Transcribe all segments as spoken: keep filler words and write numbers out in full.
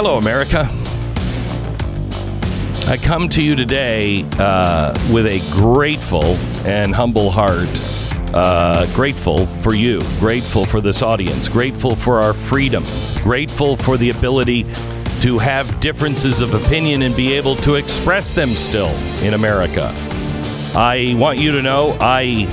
Hello, America. I come to you today uh, with a grateful and humble heart. Uh, grateful for you, grateful for this audience, grateful for our freedom, grateful for the ability to have differences of opinion and be able to express them still in America. I want you to know I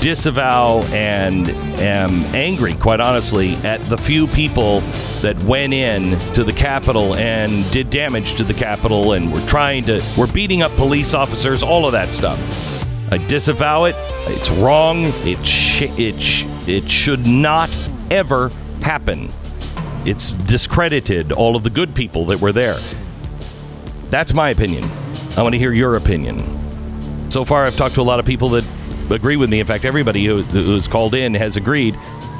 disavow and am angry, quite honestly, at the few people that went in to the Capitol and did damage to the Capitol and were trying to, were beating up police officers, all of that stuff. I disavow it. It's wrong. It sh- it sh- it should not ever happen. It's discredited all of the good people that were there. That's my opinion. I want to hear your opinion. So far, I've talked to a lot of people that agree with me. In fact, everybody who who's called in has agreed.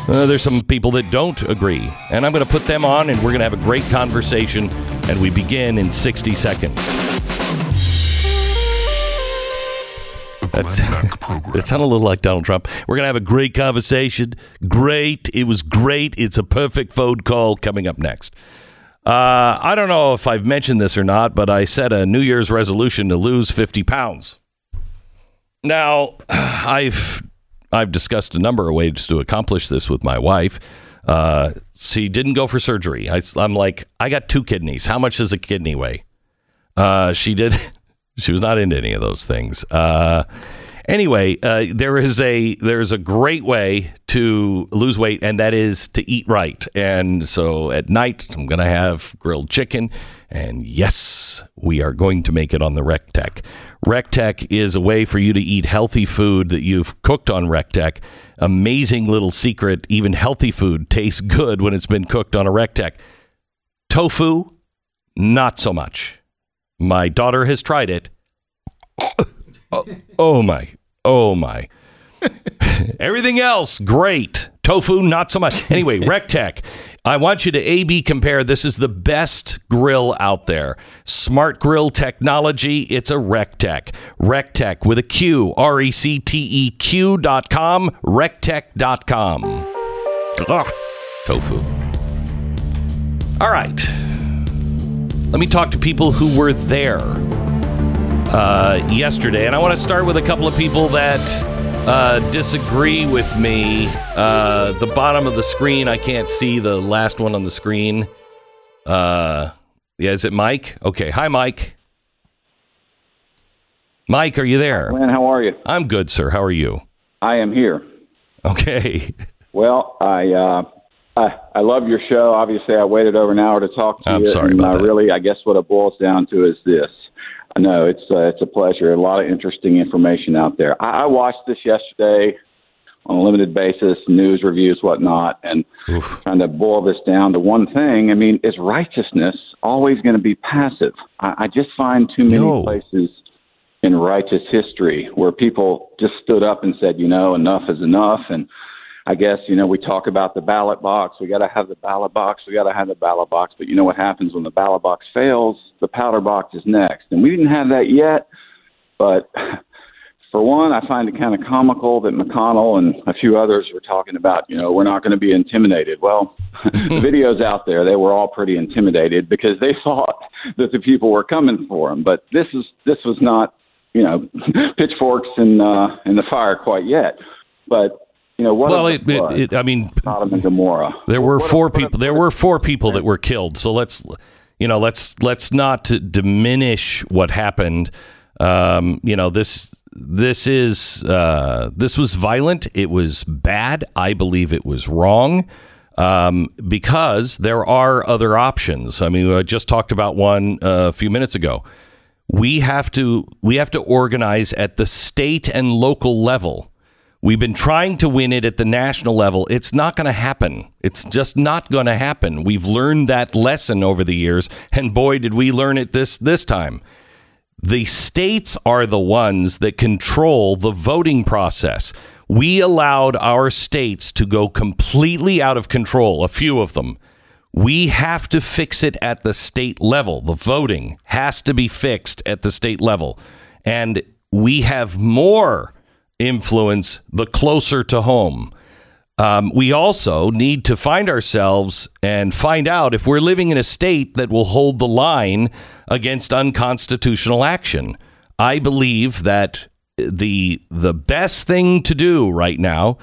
Uh, there's some people that don't agree, and I'm going to put them on, and we're going to have a great conversation. And we begin in sixty seconds. That's, that sounded a little like Donald Trump. We're going to have a great conversation. Great. It was great. It's a perfect phone call coming up next. Uh, I don't know if I've mentioned this or not, but I set a New Year's resolution to lose fifty pounds. Now, I've I've discussed a number of ways to accomplish this with my wife. Uh, she didn't go for surgery. I, I'm like, I got two kidneys. How much does a kidney weigh? Uh, she did... She was not into any of those things. Uh, anyway, uh, there is a there is a great way to lose weight, and that is to eat right. And so at night, I'm going to have grilled chicken. And yes, we are going to make it on the RecTech. RecTech is a way for you to eat healthy food that you've cooked on RecTech. Amazing little secret. Even healthy food tastes good when it's been cooked on a RecTech. Tofu, not so much. My daughter has tried it. Oh, oh my. Oh my. Everything else, great. Tofu, not so much. Anyway, RecTech. I want you to A B compare. This is the best grill out there. Smart grill technology. It's a RecTech. RecTech with a Q. R E C T E Q dot com. RecTech dot com. Ugh. Tofu. All right. Let me talk to people who were there uh, yesterday. And I want to start with a couple of people that uh, disagree with me. Uh, the bottom of the screen, I can't see the last one on the screen. Uh, yeah, is it Mike? Okay. Hi, Mike. Mike, are you there? Glenn, how are you? I'm good, sir. How are you? I am here. Okay. Well, I... Uh I, I love your show. Obviously, I waited over an hour to talk to you. I'm sorry about that. I really, I guess what it boils down to is this. I know it's uh, it's a pleasure. A lot of interesting information out there. I, I watched this yesterday on a limited basis, news reviews, whatnot, and Oof. trying to boil this down to one thing. I mean, is righteousness always going to be passive? I, I just find too many no. places in righteous history where people just stood up and said, you know, enough is enough, and I guess, you know, we talk about the ballot box. We got to have the ballot box. We got to have the ballot box. But you know what happens when the ballot box fails? The powder box is next. And we didn't have that yet. But for one, I find it kind of comical that McConnell and a few others were talking about, you know, we're not going to be intimidated. Well, the videos out there, they were all pretty intimidated because they thought that the people were coming for them. But this is this was not, you know, pitchforks in, uh, in the fire quite yet. But You know, what well, it, it, it, I mean, Sodom and Gomorrah. There were what four a, people. A, there were four people that were killed. So let's, you know, let's let's not diminish what happened. Um, you know, this this is uh, this was violent. It was bad. I believe it was wrong um, because there are other options. I mean, I just talked about one uh, a few minutes ago. We have to we have to organize at the state and local level. We've been trying to win it at the national level. It's not going to happen. It's just not going to happen. We've learned that lesson over the years. And boy, did we learn it this this time. The states are the ones that control the voting process. We allowed our states to go completely out of control, a few of them. We have to fix it at the state level. The voting has to be fixed at the state level. And we have more influence the closer to home. Um, we also need to find ourselves and find out if we're living in a state that will hold the line against unconstitutional action. I believe that the the best thing to do right now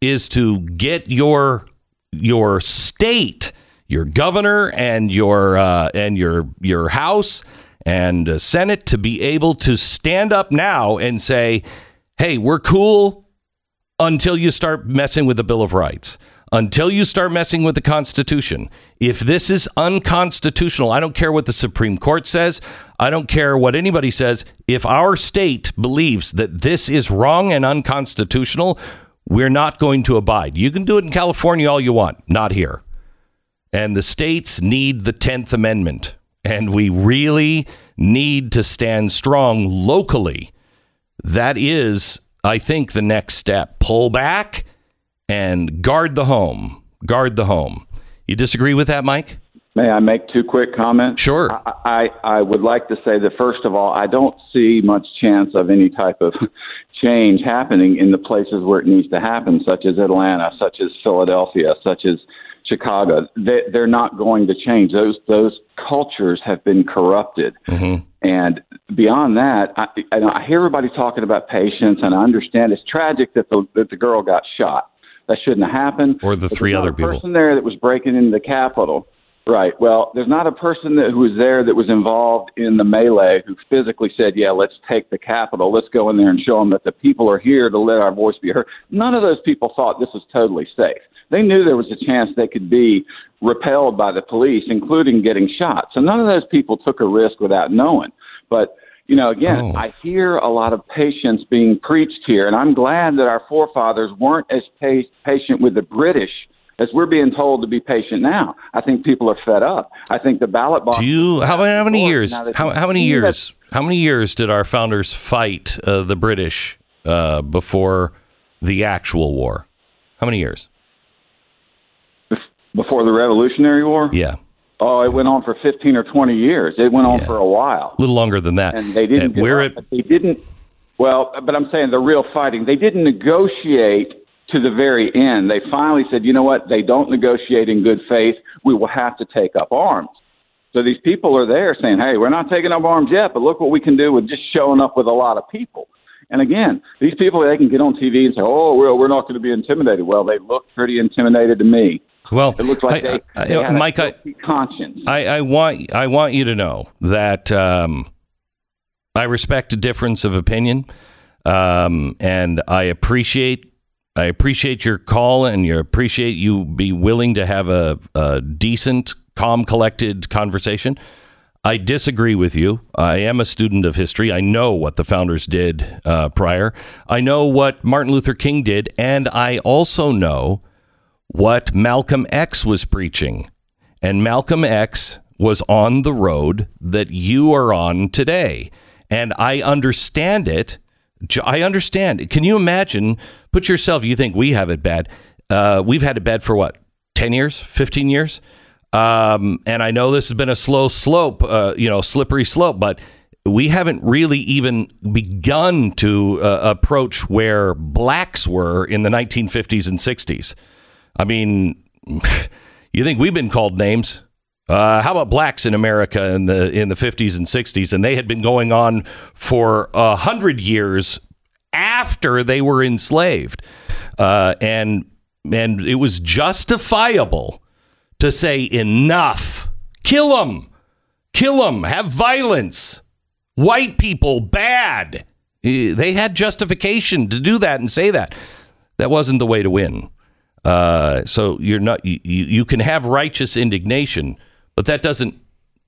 is to get your your state, your governor and your uh, and your your House and uh, Senate to be able to stand up now and say, "Hey, we're cool." Until you start messing with the Bill of Rights, until you start messing with the Constitution. If this is unconstitutional, I don't care what the Supreme Court says. I don't care what anybody says. If our state believes that this is wrong and unconstitutional, we're not going to abide. You can do it in California all you want, not here. And the states need the tenth Amendment. And we really need to stand strong locally. That is, I think, the next step. Pull back and guard the home. Guard the home. You disagree with that, Mike? May I make two quick comments? Sure. I, I, I would like to say that, first of all, I don't see much chance of any type of change happening in the places where it needs to happen, such as Atlanta, such as Philadelphia, such as Chicago. They, they're not going to change. Those, those cultures have been corrupted. Mm-hmm. And beyond that, I, I hear everybody talking about patience, and I understand it's tragic that the, that the girl got shot. That shouldn't have happened. Or the but three other people. There's not a person there that was breaking into the Capitol. Right. Well, there's not a person that, who was there that was involved in the melee who physically said, yeah, let's take the Capitol. Let's go in there and show them that the people are here to let our voice be heard. None of those people thought this was totally safe. They knew there was a chance they could be repelled by the police, including getting shot. So none of those people took a risk without knowing. But, you know, again, oh. I hear a lot of patience being preached here, and I'm glad that our forefathers weren't as patient with the British as we're being told to be patient now. I think people are fed up. I think the ballot box. Do you how, how many years? How, how many years? How many years did our founders fight uh, the British uh, before the actual war? How many years? Before the Revolutionary War? Yeah. Oh, it went on for fifteen or twenty years. It went on yeah. for a while. A little longer than that. And they didn't. And where up, it? They didn't. Well, but I'm saying the real fighting. They didn't negotiate. To the very end, they finally said, you know what, they don't negotiate in good faith. We will have to take up arms. So these people are there saying, hey, we're not taking up arms yet, but look what we can do with just showing up with a lot of people. And again, these people, they can get on T V and say, oh, well, we're not going to be intimidated. Well, they look pretty intimidated to me. Well, it looks like I, they, they I, had Mike, a guilty conscience. I, I, want, I want you to know that um, I respect a difference of opinion, um, and I appreciate I appreciate your call and you appreciate you be willing to have a, a decent, calm, collected conversation. I disagree with you. I am a student of history. I know what the founders did uh, prior. I know what Martin Luther King did. And I also know what Malcolm X was preaching. And Malcolm X was on the road that you are on today. And I understand it. I understand. Can you imagine? Put yourself, you think we have it bad. Uh, we've had it bad for what, ten years, fifteen years? Um, and I know this has been a slow slope, uh, you know, slippery slope, but we haven't really even begun to uh, approach where blacks were in the nineteen fifties and sixties. I mean, you think we've been called names? Uh, how about blacks in America in the in the fifties and sixties? And they had been going on for a hundred years after they were enslaved. Uh, and and it was justifiable to say enough. Kill them. Kill them. Have violence. White people bad. They had justification to do that and say that. That wasn't the way to win. Uh, so you're not you, you can have righteous indignation. But that doesn't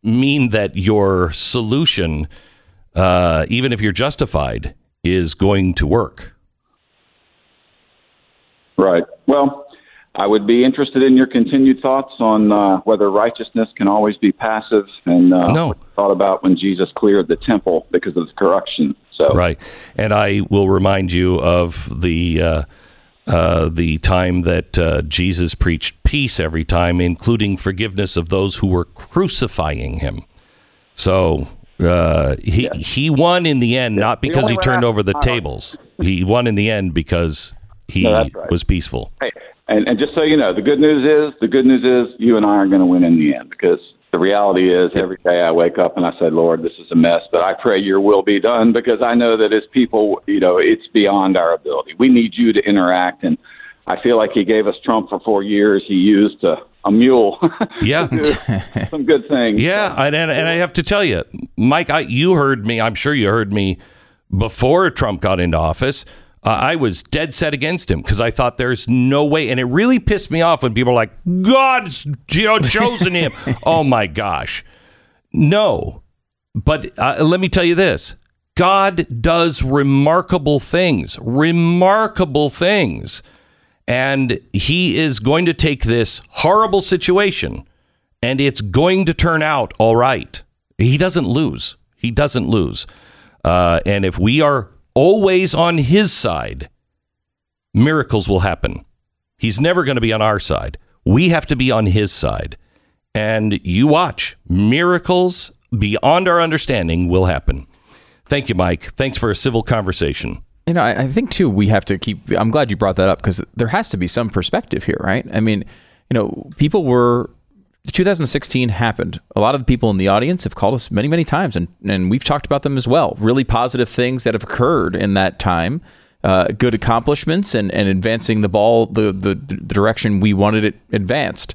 mean that your solution, uh, even if you're justified, is going to work. Right. Well, I would be interested in your continued thoughts on uh, whether righteousness can always be passive and uh, no. what you thought about when Jesus cleared the temple because of the corruption. So right. And I will remind you of the uh, Uh, the time that uh, Jesus preached peace every time, including forgiveness of those who were crucifying him. So uh, he yes. he won in the end, yes. not because he turned over the tables. He won in the end because he no, right. was peaceful. Hey, And, and just so you know, the good news is, the good news is you and I are going to win in the end, because the reality is every day I wake up and I say, Lord, this is a mess, but I pray your will be done, because I know that as people, you know, it's beyond our ability. We need you to interact. And I feel like he gave us Trump for four years. He used a, a mule. Yeah. Some good things. Yeah. And, and, and I have to tell you, Mike, I, you heard me. I'm sure you heard me before Trump got into office. Uh, I was dead set against him, because I thought there's no way. And it really pissed me off when people are like, God's chosen him. Oh, my gosh. No. But uh, let me tell you this. God does remarkable things, remarkable things. And he is going to take this horrible situation, and it's going to turn out all right. He doesn't lose. He doesn't lose. Uh, and if we are always on his side, miracles will happen. He's never going to be on our side. We have to be on his side. And you watch, miracles beyond our understanding will happen. Thank you, Mike. Thanks for a civil conversation. You know, I, I think, too, we have to keep, I'm glad you brought that up, because there has to be some perspective here, right? I mean, you know, people were, two thousand sixteen happened. A lot of the people in the audience have called us many, many times, and, and we've talked about them as well. Really positive things that have occurred in that time, uh, good accomplishments, and, and advancing the ball the, the, the direction we wanted it advanced.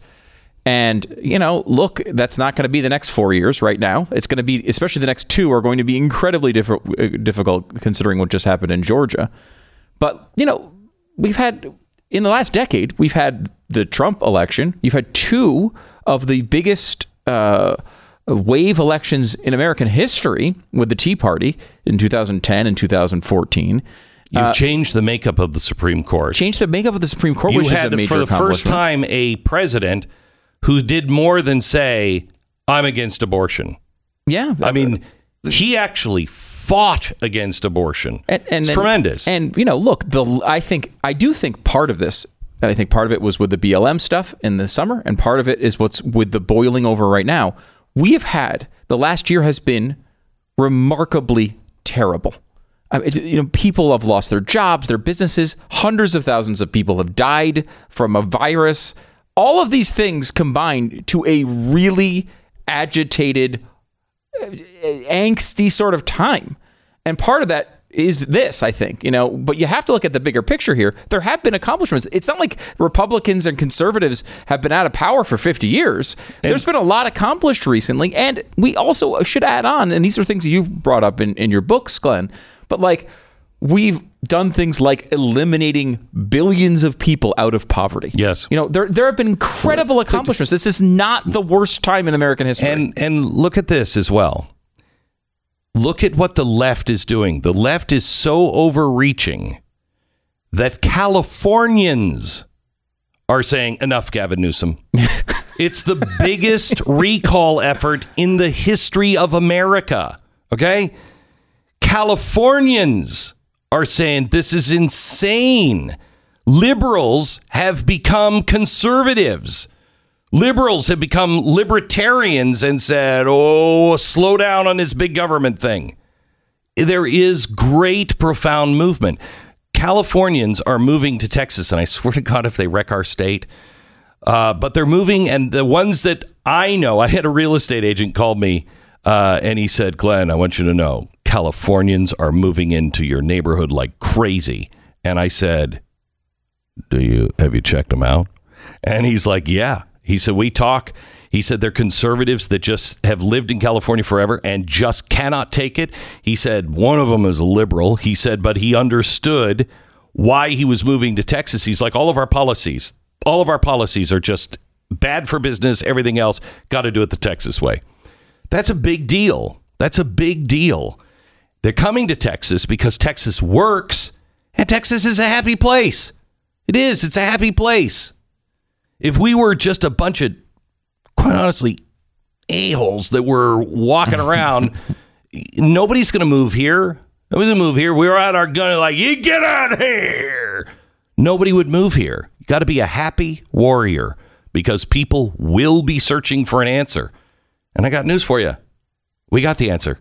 And, you know, look, that's not going to be the next four years right now. It's going to be, especially the next two are going to be incredibly diff- difficult considering what just happened in Georgia. But, you know, we've had, in the last decade, we've had the Trump election. You've had two of the biggest uh, wave elections in American history with the Tea Party in two thousand ten and two thousand fourteen. You've uh, changed the makeup of the Supreme Court. Changed the makeup of the Supreme Court, you which had, is a major for the first time, a president who did more than say, I'm against abortion. Yeah. I mean, he actually fought against abortion. And, and it's then, tremendous. And, you know, look, the I think I do think part of this, and I think part of it was with the B L M stuff in the summer, and part of it is what's with the boiling over right now. We have had, the last year has been remarkably terrible. I mean, you know, people have lost their jobs, their businesses. Hundreds of thousands of people have died from a virus. All of these things combined to a really agitated, angsty sort of time. And part of that is this, I think, you know, but you have to look at the bigger picture here. There have been accomplishments. It's not like Republicans and conservatives have been out of power for fifty years. And there's been a lot accomplished recently. And we also should add on, and these are things you've brought up in, in your books, Glenn, but like, we've done things like eliminating billions of people out of poverty. Yes. You know, there there have been incredible accomplishments. This is not the worst time in American history. And and look at this as well. Look at what the left is doing. The left is so overreaching that Californians are saying, enough, Gavin Newsom. It's the biggest recall effort in the history of America. Okay? Californians are saying this is insane. Liberals have become conservatives. Liberals have become libertarians and said, oh, slow down on this big government thing. There is great, profound movement. Californians are moving to Texas, and I swear to God if they wreck our state. Uh, but they're moving, and the ones that I know, I had a real estate agent called me, uh, and he said, Glenn, I want you to know, Californians are moving into your neighborhood like crazy. And I said, do you have you checked them out? And he's like, yeah. He said, we talk. He said, they're conservatives that just have lived in California forever and just cannot take it. He said, one of them is a liberal. He said, but he understood why he was moving to Texas. He's like, all of our policies, all of our policies are just bad for business. Everything else, got to do it the Texas way. That's a big deal. That's a big deal. They're coming to Texas because Texas works, and Texas is a happy place. It is. It's a happy place. If we were just a bunch of, quite honestly, a-holes that were walking around, nobody's going to move here. Nobody's going to move here. We were at our gun like, you get out of here. Nobody would move here. You got to be a happy warrior, because people will be searching for an answer. And I got news for you. We got the answer.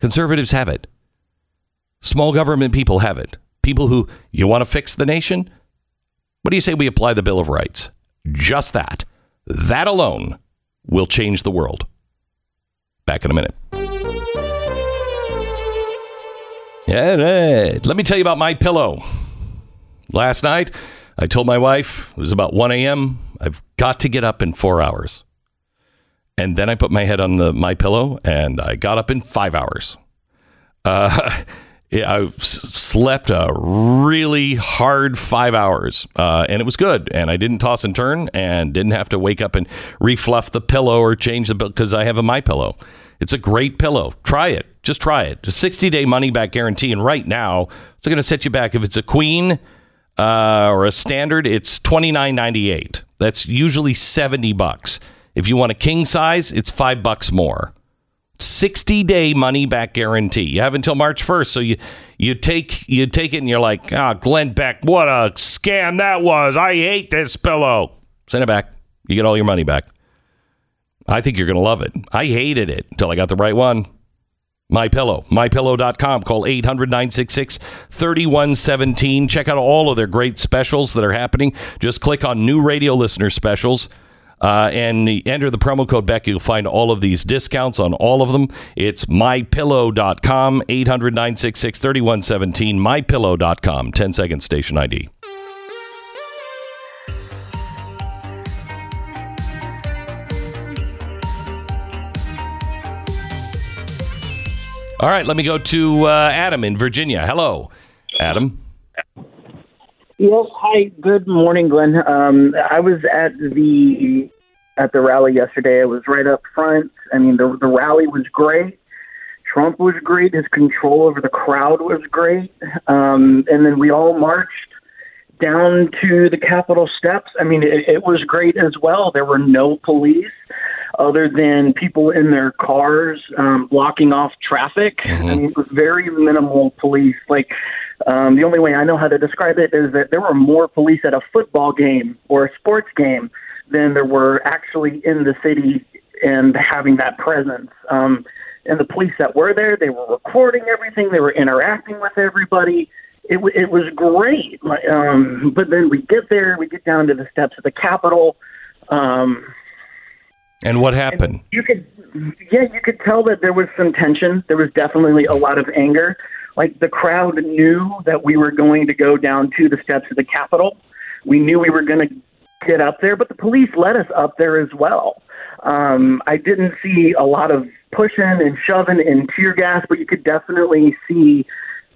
Conservatives have it. Small government people have it. People who, you want to fix the nation? What do you say we apply the Bill of Rights? Just that. That alone will change the world. Back in a minute. All right. Let me tell you about MyPillow. Last night, I told my wife, it was about one a.m., I've got to get up in four hours. And then I put my head on the MyPillow, and I got up in five hours. Uh, I slept a really hard five hours, uh, and it was good. And I didn't toss and turn and didn't have to wake up and refluff the pillow or change the pillow because I have a MyPillow. It's a great pillow. Try it. Just try it. A sixty-day money-back guarantee. And right now, it's going to set you back. If it's a queen uh, or a standard, it's twenty-nine ninety-eight. That's usually seventy bucks. If you want a king size, it's five bucks more. sixty-day money-back guarantee. You have until March first, so you you take you take it and you're like, ah, oh, Glenn Beck, what a scam that was. I hate this pillow. Send it back. You get all your money back. I think you're going to love it. I hated it until I got the right one. MyPillow. MyPillow dot com. Call eight hundred, nine six six, three one one seven. Check out all of their great specials that are happening. Just click on New Radio Listener Specials. Uh, and enter the promo code Beck. You'll find all of these discounts on all of them. It's my pillow dot com, eight hundred, nine six six, three one one seven, my pillow dot com, ten second station I D. All right, let me go to uh, Adam in Virginia. Hello, Adam. Yes. Hi. Good morning, Glenn. Um, I was at the at the rally yesterday. I was right up front. I mean, the the rally was great. Trump was great. His control over the crowd was great. Um, and then we all marched down to the Capitol steps. I mean, it, it was great as well. There were no police other than people in their cars um, blocking off traffic. Mm-hmm. I mean, it was very minimal police. Like, Um, the only way I know how to describe it is that there were more police at a football game or a sports game than there were actually in the city and having that presence. Um, and the police that were there, they were recording everything. They were interacting with everybody. It, w- it was great. Um, but then we get there, we get down to the steps of the Capitol. Um, and what happened? And you could, yeah, you could tell that there was some tension. There was definitely a lot of anger. Like, the crowd knew that we were going to go down to the steps of the Capitol. We knew we were going to get up there, but the police let us up there as well. Um, I didn't see a lot of pushing and shoving and tear gas, but you could definitely see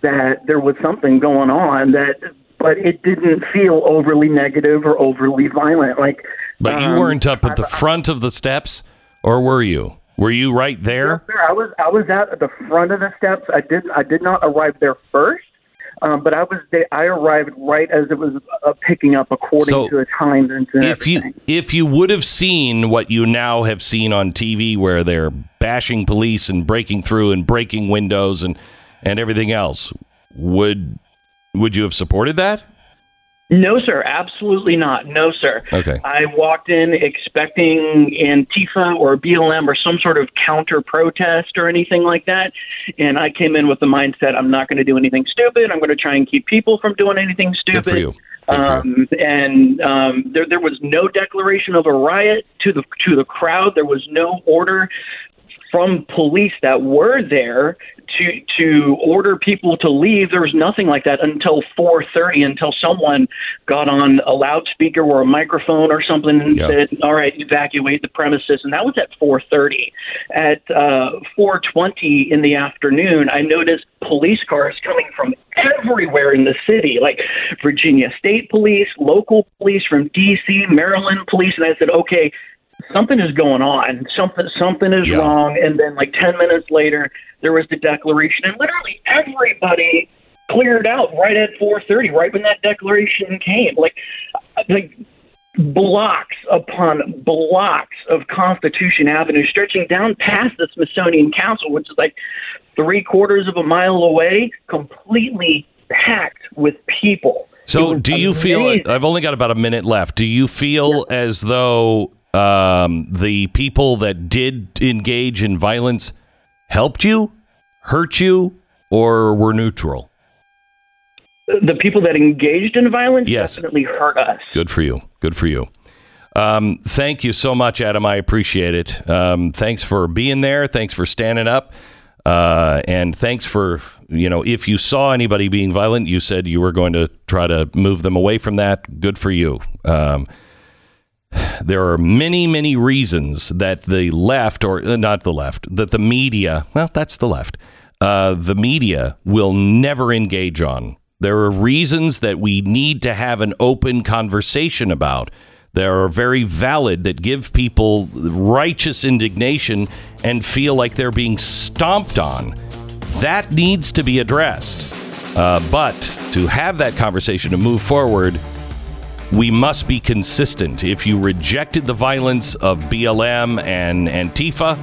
that there was something going on, that, but it didn't feel overly negative or overly violent. Like, But you um, weren't up at the I, front of the steps, or were you? Were you right there? Yes, I was. I was at the front of the steps. I did. I did not arrive there first, um, but I was. There, I arrived right as it was uh, picking up, according so to the times and everything. If you if you would have seen what you now have seen on T V, where they're bashing police and breaking through and breaking windows and, and everything else, would would you have supported that? No, sir. Absolutely not. No, sir. Okay. I walked in expecting Antifa or B L M or some sort of counter protest or anything like that. And I came in with the mindset, I'm not going to do anything stupid. I'm going to try and keep people from doing anything stupid. Good for you. Good for you. Um, and um, there, there was no declaration of a riot to the, to the crowd. There was no order from police that were there to to order people to leave. There was nothing like that until four thirty, until someone got on a loudspeaker or a microphone or something and yep. said, all right, evacuate the premises. And that was at four thirty. At uh, four twenty in the afternoon, I noticed police cars coming from everywhere in the city, like Virginia State Police, local police from D C, Maryland police. And I said, okay, something is going on. Something something is yeah. wrong. And then like ten minutes later, there was the declaration. And literally everybody cleared out right at four thirty, right when that declaration came. Like, like blocks upon blocks of Constitution Avenue, stretching down past the Smithsonian Council, which is like three-quarters of a mile away, completely packed with people. So do you amazing. feel, I've only got about a minute left, do you feel yeah. as though... Um, the people that did engage in violence helped you, hurt you, or were neutral? the people that engaged in violence yes. definitely hurt us. Good for you. Good for you. Um, thank you so much, Adam. I appreciate it. Um, thanks for being there. Thanks for standing up. Uh, and thanks for, you know, if you saw anybody being violent, you said you were going to try to move them away from that. Good for you. Um, there are many, many reasons that the left or uh, not the left, that the media, well, that's the left, uh, the media will never engage on. There are reasons that we need to have an open conversation about. There are very valid that give people righteous indignation and feel like they're being stomped on. That needs to be addressed. Uh, but to have that conversation, to move forward, we must be consistent. If you rejected the violence of B L M and Antifa,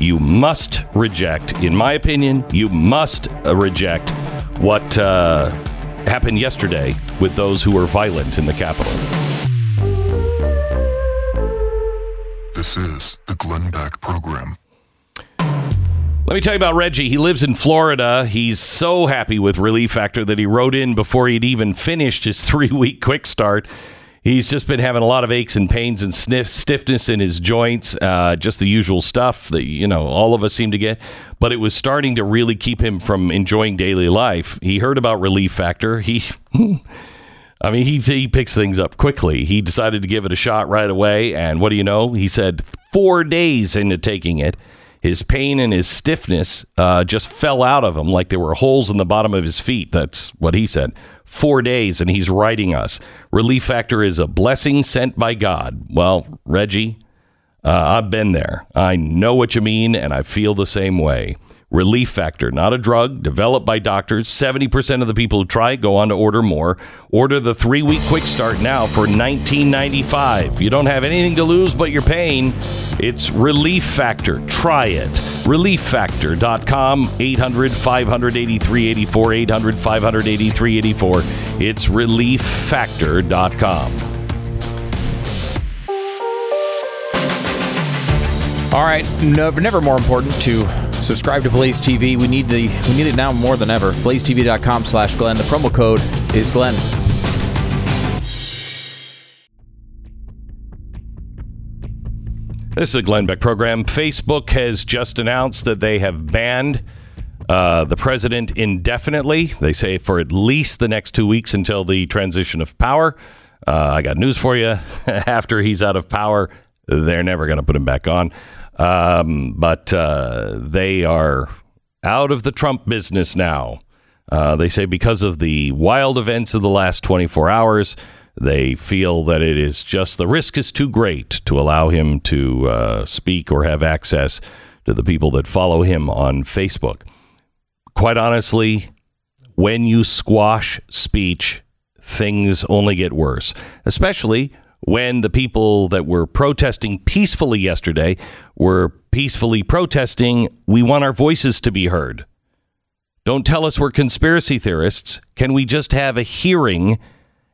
you must reject, in my opinion, you must uh, reject what uh, happened yesterday with those who were violent in the Capitol. This is the Glenn Beck Program. Let me tell you about Reggie. He lives in Florida. He's so happy with Relief Factor that he wrote in before he'd even finished his three-week quick start. He's just been having a lot of aches and pains and sniff, stiffness in his joints, uh, just the usual stuff that, you know, all of us seem to get. But it was starting to really keep him from enjoying daily life. He heard about Relief Factor. He... I mean, he he picks things up quickly. He decided to give it a shot right away. And what do you know? He said four days into taking it, his pain and his stiffness uh, just fell out of him like there were holes in the bottom of his feet. That's what he said. Four days, and he's writing us. Relief Factor is a blessing sent by God. Well, Reggie, uh, I've been there. I know what you mean, and I feel the same way. Relief Factor, not a drug, developed by doctors. seventy percent of the people who try it go on to order more. Order the three-week quick start now for nineteen ninety-five dollars. You don't have anything to lose but your pain. It's Relief Factor. Try it. relief factor dot com, eight hundred, five eight three, eight four, eight hundred, five eight three, eight four. It's relief factor dot com. All right, no, never more important to subscribe to Blaze T V. We need the we need it now more than ever. blaze t v dot com slash Glenn. The promo code is Glenn. This is the Glenn Beck Program. Facebook has just announced that they have banned uh, the president indefinitely. They say for at least the next two weeks until the transition of power. Uh, I got news for you. After he's out of power, they're never going to put him back on. Um, but uh, they are out of the Trump business now. Uh, they say because of the wild events of the last twenty-four hours, they feel that it is just the risk is too great to allow him to uh, speak or have access to the people that follow him on Facebook. Quite honestly, when you squash speech, things only get worse, especially when the people that were protesting peacefully yesterday were peacefully protesting, we want our voices to be heard. Don't tell us we're conspiracy theorists. Can we just have a hearing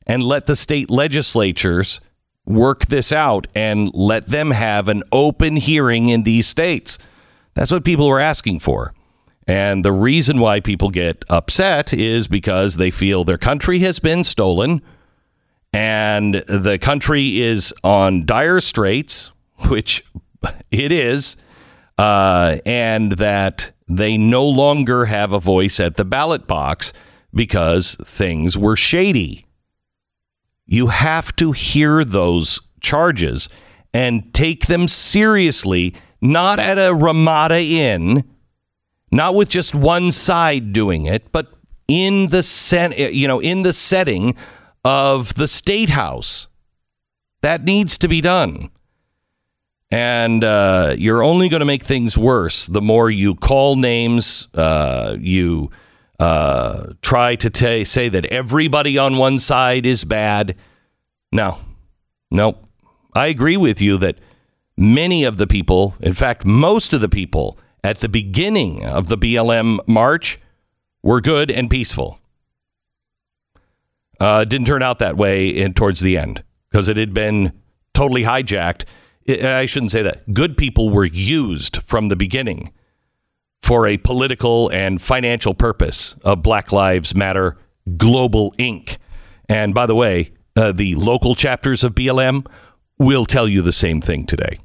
and let the state legislatures work this out and let them have an open hearing in these states? That's what people are asking for. And the reason why people get upset is because they feel their country has been stolen. And the country is on dire straits, which it is, uh, and that they no longer have a voice at the ballot box because things were shady. You have to hear those charges and take them seriously, not at a Ramada Inn, not with just one side doing it, but in the sen- you know, in the setting of the State House. That needs to be done. And uh, you're only going to make things worse the more you call names, uh, you uh, try to t- say that everybody on one side is bad. No, no. I agree with you that many of the people, in fact, most of the people at the beginning of the B L M march were good and peaceful. Uh, didn't turn out that way in, towards the end because it had been totally hijacked. It, I shouldn't say that. Good people were used from the beginning for a political and financial purpose of Black Lives Matter Global Incorporated. And by the way, uh, the local chapters of B L M will tell you the same thing today.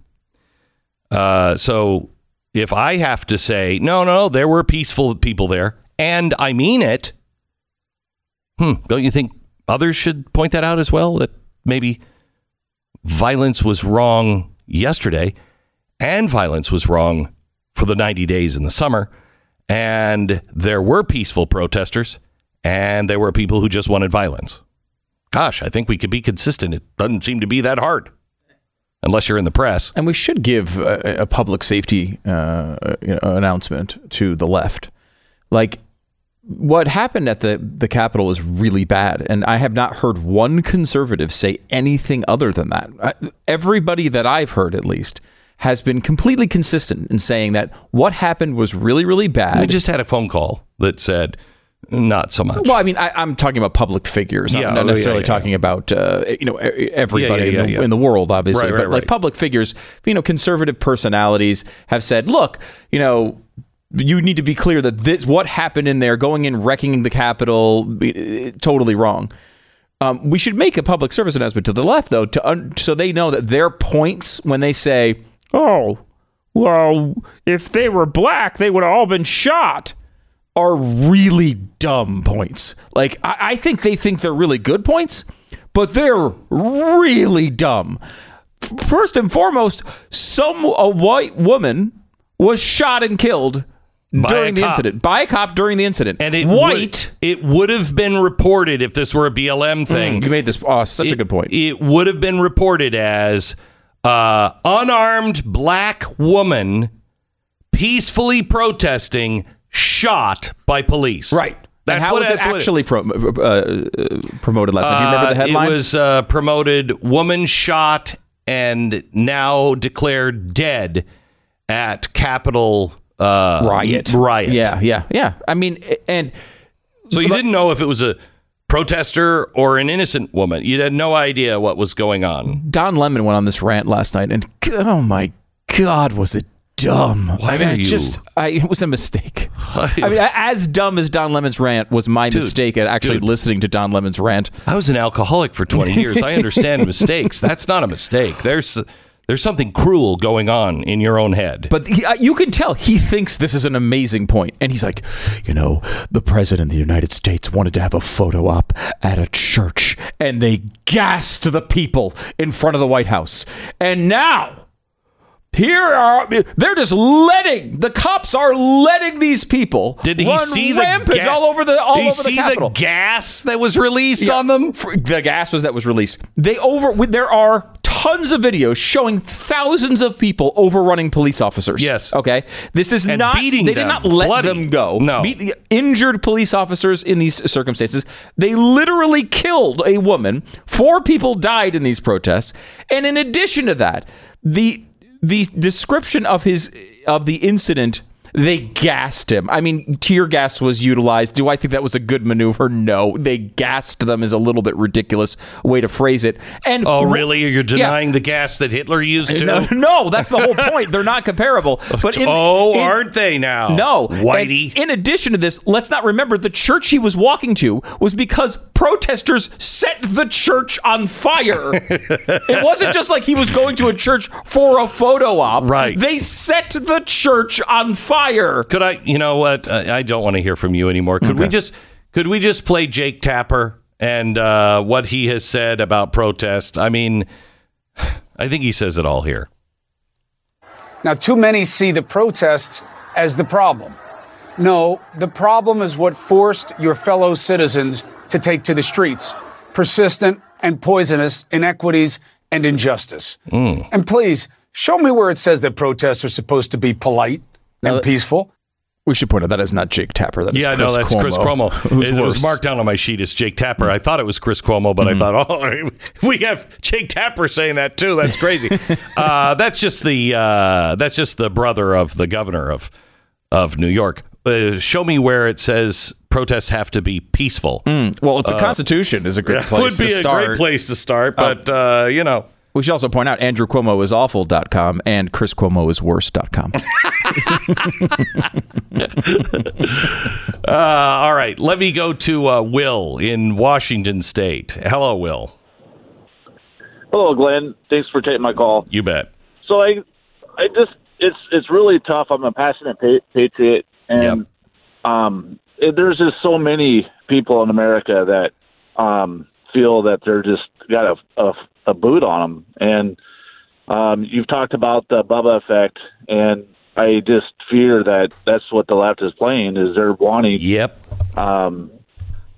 Uh, so if I have to say, no, no, there were peaceful people there, and I mean it, hmm, don't you think others should point that out as well? That maybe violence was wrong yesterday, and violence was wrong for the ninety days in the summer, and there were peaceful protesters, and there were people who just wanted violence. Gosh, I think we could be consistent. It doesn't seem to be that hard. Unless you're in the press. And we should give a, a public safety uh, you know, announcement to the left. Like, what happened at the, the Capitol was really bad. And I have not heard one conservative say anything other than that. I, everybody that I've heard, at least, has been completely consistent in saying that what happened was really, really bad. We just had a phone call that said... Not so much. Well, I mean, I, I'm talking about public figures. I'm yeah, not necessarily yeah, yeah, talking yeah. about, uh, you know, everybody yeah, yeah, yeah, in, the, yeah. in the world, obviously. Right, right, but right. Like public figures, you know, conservative personalities have said, look, you know, you need to be clear that this what happened in there, going in, wrecking the Capitol, totally wrong. Um, we should make a public service announcement to the left, though, to un- so they know that their points when they say, oh, well, if they were black, they would have all been shot. Are really dumb points. Like, I, I think they think they're really good points, but they're really dumb. First and foremost, some a white woman was shot and killed by during the cop. incident. By a cop during the incident. And it white. Would, it would have been reported if this were a B L M thing. Mm, you made this oh, such it, a good point. It would have been reported as uh, unarmed black woman peacefully protesting shot by police. Right. That's and how what, was it actually it, pro, uh, promoted last night? Do you remember the headline? It was uh, promoted, woman shot and now declared dead at Capitol uh, riot. riot. Yeah, yeah, yeah. I mean, and... So you but, didn't know if it was a protester or an innocent woman. You had no idea what was going on. Don Lemon went on this rant last night and, oh my God, was it dumb. Why I mean, you? Just, I, it was a mistake. Why? I mean, as dumb as Don Lemon's rant was my dude, mistake at actually dude. listening to Don Lemon's rant. I was an alcoholic for twenty years. I understand mistakes. That's not a mistake. There's there's something cruel going on in your own head. But he, uh, you can tell he thinks this is an amazing point. And he's like, you know, the president of the United States wanted to have a photo op at a church. And they gassed the people in front of the White House. And now... Here are they're just letting the cops are letting these people Did he run see rampage the ga- all over the all Did he over the see Capitol. The gas that was released yeah. on them? The gas was that was released. They over there are tons of videos showing thousands of people overrunning police officers. Yes. Okay. This is and not beating they them. Did not let Bloody. them go. No. Be- injured police officers in these circumstances. They literally killed a woman. Four people died in these protests. And in addition to that, the The description of his of the incident, they gassed him. I mean, tear gas was utilized. Do I think that was a good maneuver? No. They gassed them is a little bit ridiculous way to phrase it. And oh, really? You're denying yeah. the gas that Hitler used to? No, no, that's the whole point. They're not comparable. But in, oh, in, aren't they now? No. Whitey. And in addition to this, let's not remember the church he was walking to was because protesters set the church on fire. It wasn't just like he was going to a church for a photo op. Right. They set the church on fire. Could I, you know what? I, I don't want to hear from you anymore. Could okay. we just, could we just play Jake Tapper and uh, what he has said about protest? I mean, I think he says it all here. Now, too many see the protests as the problem. No, the problem is what forced your fellow citizens to take to the streets, persistent and poisonous inequities and injustice. Mm. And please, show me where it says that protests are supposed to be polite and uh, peaceful. We should point out that is not Jake Tapper. That is yeah, Chris no, that's Cuomo. Chris Cuomo. Who's it worse? Was marked down on my sheet as Jake Tapper. I thought it was Chris Cuomo, but mm-hmm. I thought, oh, we have Jake Tapper saying that too. That's crazy. uh, that's just the uh, that's just the brother of the governor of of New York. Uh, show me where it says protests have to be peaceful. Mm. Well, the uh, Constitution is a great place to start. It would be a start. great place to start, but, um, uh, you know. We should also point out Andrew Cuomo is awful dot com and Chris Cuomo is worse dot com. uh, all right. Let me go to uh, Will in Washington State. Hello, Will. Hello, Glenn. Thanks for taking my call. You bet. So I I just, it's it's really tough. I'm a passionate patriot. And yep. um, it, there's just so many people in America that um, feel that they're just got a, a a boot on them. And um, you've talked about the Bubba effect, and I just fear that that's what the left is playing, is they're wanting yep. um,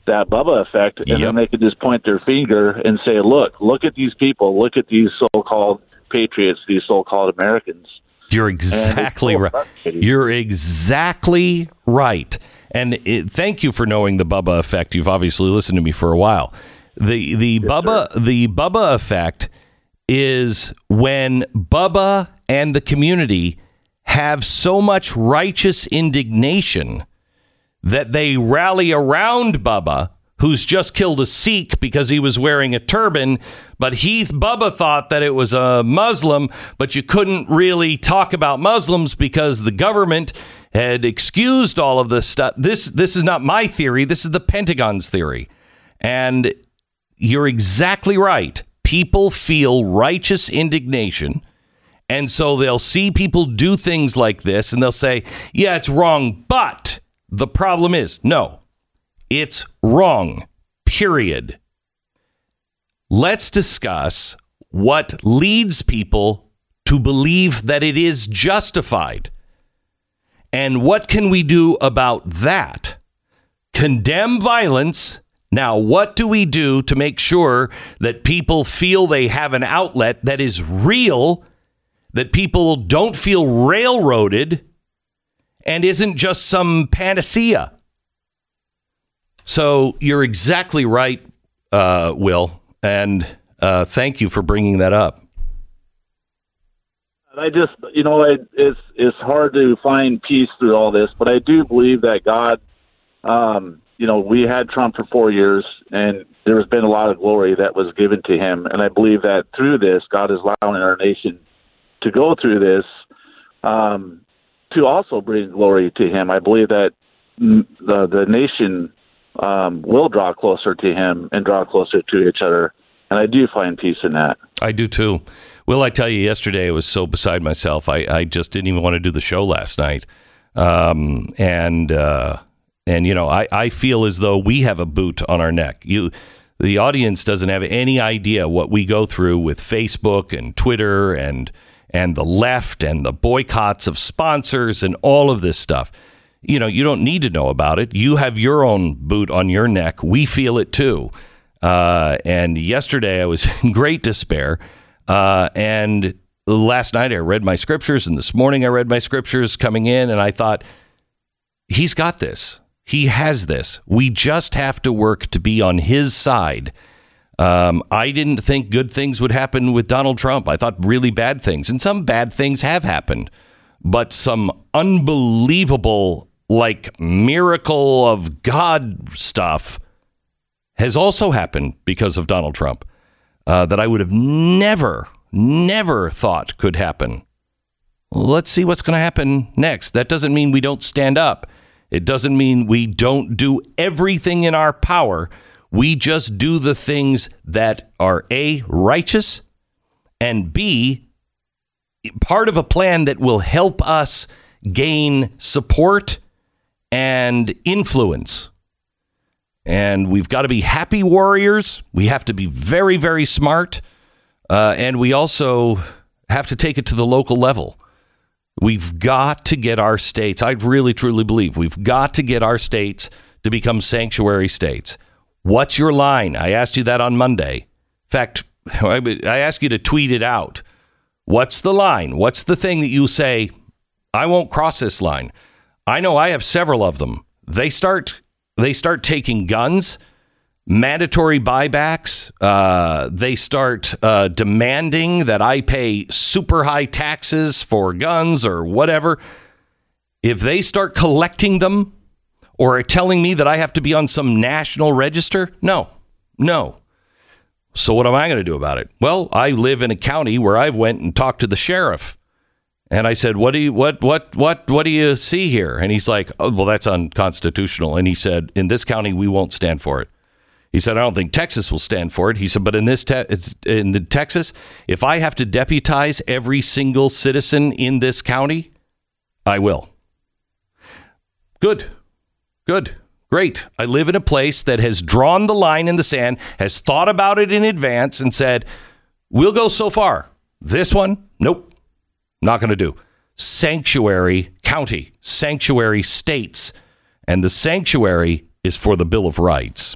that Bubba effect. And yep. then they can just point their finger and say, look, look at these people, look at these so-called patriots, these so-called Americans. You're exactly right. You're exactly right. And it, thank you for knowing the Bubba effect. You've obviously listened to me for a while. The the yes, Bubba sir. the Bubba effect is when Bubba and the community have so much righteous indignation that they rally around Bubba, who's just killed a Sikh because he was wearing a turban, but he Bubba thought that it was a Muslim, but you couldn't really talk about Muslims because the government had excused all of this stuff. This this is not my theory. This is the Pentagon's theory. And you're exactly right. People feel righteous indignation. And so they'll see people do things like this and they'll say, yeah, it's wrong. But the problem is, no, it's wrong, period. Let's discuss what leads people to believe that it is justified. And what can we do about that? Condemn violence. Now, what do we do to make sure that people feel they have an outlet that is real, that people don't feel railroaded, and isn't just some panacea? So you're exactly right, uh, Will, and uh, thank you for bringing that up. I just, you know, it, it's it's hard to find peace through all this, but I do believe that God. Um, You know, we had Trump for four years, and there has been a lot of glory that was given to him. And I believe that through this, God is allowing our nation to go through this um, to also bring glory to him. I believe that the, the nation um, will draw closer to him and draw closer to each other. And I do find peace in that. I do, too. Will, I tell you, yesterday I was so beside myself. I, I just didn't even want to do the show last night. Um, and... Uh, And, you know, I, I feel as though we have a boot on our neck. You, the audience doesn't have any idea what we go through with Facebook and Twitter and and the left and the boycotts of sponsors and all of this stuff. You know, you don't need to know about it. You have your own boot on your neck. We feel it, too. Uh, and yesterday I was in great despair. Uh, and last night I read my scriptures, and this morning I read my scriptures coming in, and I thought, he's got this. He has this. We just have to work to be on his side. Um, I didn't think good things would happen with Donald Trump. I thought really bad things. And some bad things have happened. But some unbelievable, like, miracle of God stuff has also happened because of Donald Trump uh, that I would have never, never thought could happen. Let's see what's going to happen next. That doesn't mean we don't stand up. It doesn't mean we don't do everything in our power. We just do the things that are A, righteous, and B, part of a plan that will help us gain support and influence. And we've got to be happy warriors. We have to be very, very smart. Uh, and we also have to take it to the local level. We've got to get our states. I really, truly believe we've got to get our states to become sanctuary states. What's your line? I asked you that on Monday. In fact, I asked you to tweet it out. What's the line? What's the thing that you say? I won't cross this line. I know I have several of them. They start they start taking guns, mandatory buybacks. Uh, they start uh, demanding that I pay super high taxes for guns or whatever. If they start collecting them or telling me that I have to be on some national register. No, no. So what am I going to do about it? Well, I live in a county where I went and talked to the sheriff. And I said, what do you what what what what do you see here? And he's like, oh, well, that's unconstitutional. And he said, in this county, we won't stand for it. He said, I don't think Texas will stand for it. He said, but in this te- it's, in the Texas, if I have to deputize every single citizen in this county, I will. Good, good. Great. I live in a place that has drawn the line in the sand, has thought about it in advance and said, we'll go so far. This one, nope, not going to do. Sanctuary county, sanctuary states, and the sanctuary is for the Bill of Rights.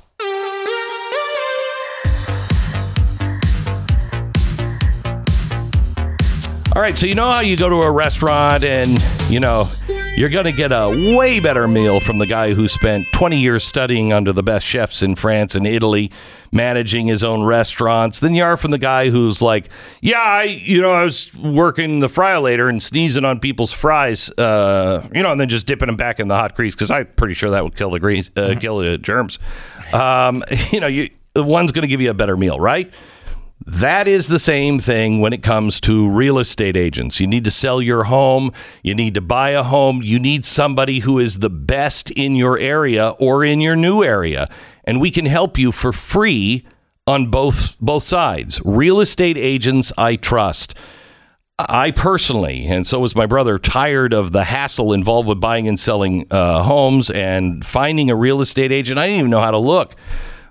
All right, so you know how you go to a restaurant and, you know, you're going to get a way better meal from the guy who spent twenty years studying under the best chefs in France and Italy, managing his own restaurants, than you are from the guy who's like, yeah, I, you know, I was working the fryolator and sneezing on people's fries, uh, you know, and then just dipping them back in the hot grease because I'm pretty sure that would kill the grease, uh, kill the germs. Um, you know, you, the one's going to give you a better meal, right? That is the same thing when it comes to real estate agents. You need to sell your home. You need to buy a home. You need somebody who is the best in your area or in your new area. And we can help you for free on both both sides. Real estate agents I trust. I personally, and so was my brother, tired of the hassle involved with buying and selling uh, homes and finding a real estate agent. I didn't even know how to look.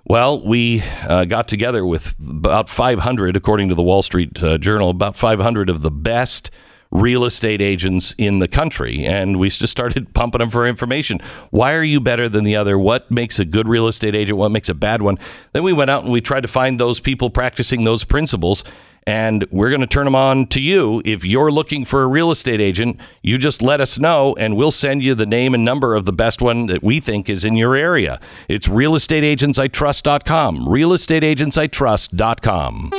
Well, we uh, got together with about five hundred, according to the Wall Street uh, Journal, about five hundred of the best real estate agents in the country. And we just started pumping them for information. Why are you better than the other? What makes a good real estate agent? What makes a bad one? Then we went out and we tried to find those people practicing those principles. And we're going to turn them on to you. If you're looking for a real estate agent, you just let us know and we'll send you the name and number of the best one that we think is in your area. It's real estate agents I trust dot com. real estate agents I trust dot com.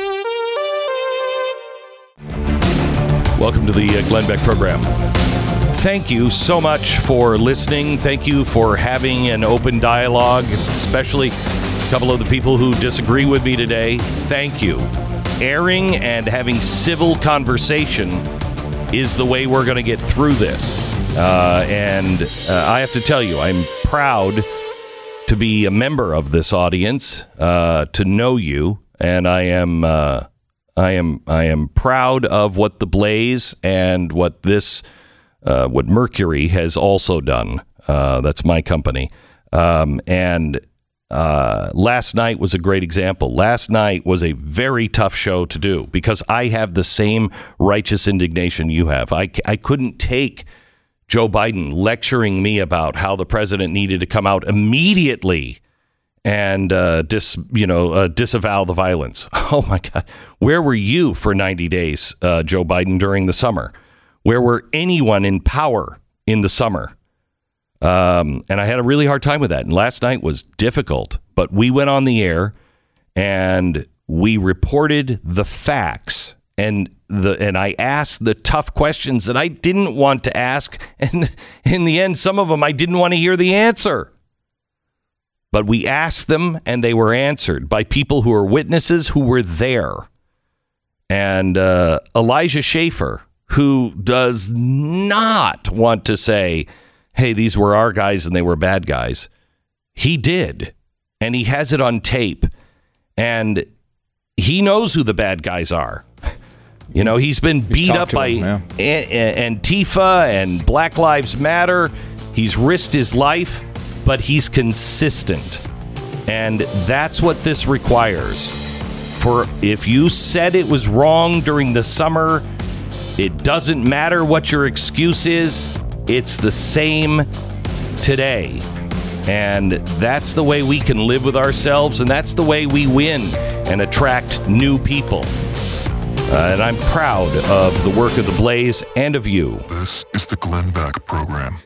Welcome to the Glenn Beck program. Thank you so much for listening. Thank you for having an open dialogue, especially a couple of the people who disagree with me today. Thank you. Airing and having civil conversation is the way we're going to get through this. Uh, and uh, I have to tell you, I'm proud to be a member of this audience, uh, to know you, and I am, uh, I am, I am proud of what the Blaze and what this, uh, what Mercury has also done. Uh, that's my company, um, and. Uh, last night was a great example. Last night was a very tough show to do because I have the same righteous indignation you have. I, I couldn't take Joe Biden lecturing me about how the president needed to come out immediately and uh, dis, you know, uh, disavow the violence. Oh, my God. Where were you for ninety days, uh, Joe Biden, during the summer? Where were anyone in power in the summer? Um, and I had a really hard time with that. And last night was difficult, but we went on the air and we reported the facts and the, and I asked the tough questions that I didn't want to ask. And in the end, some of them, I didn't want to hear the answer, but we asked them and they were answered by people who are witnesses who were there. And, uh, Elijah Schaefer, who does not want to say, hey, these were our guys and they were bad guys. He did. And he has it on tape. And he knows who the bad guys are. You know, he's been beat up by Antifa and Black Lives Matter. He's risked his life, but he's consistent. And that's what this requires. For if you said it was wrong during the summer, it doesn't matter what your excuse is. It's the same today. And that's the way we can live with ourselves. And that's the way we win and attract new people. Uh, and I'm proud of the work of the Blaze and of you. This is the Glenn Beck Program.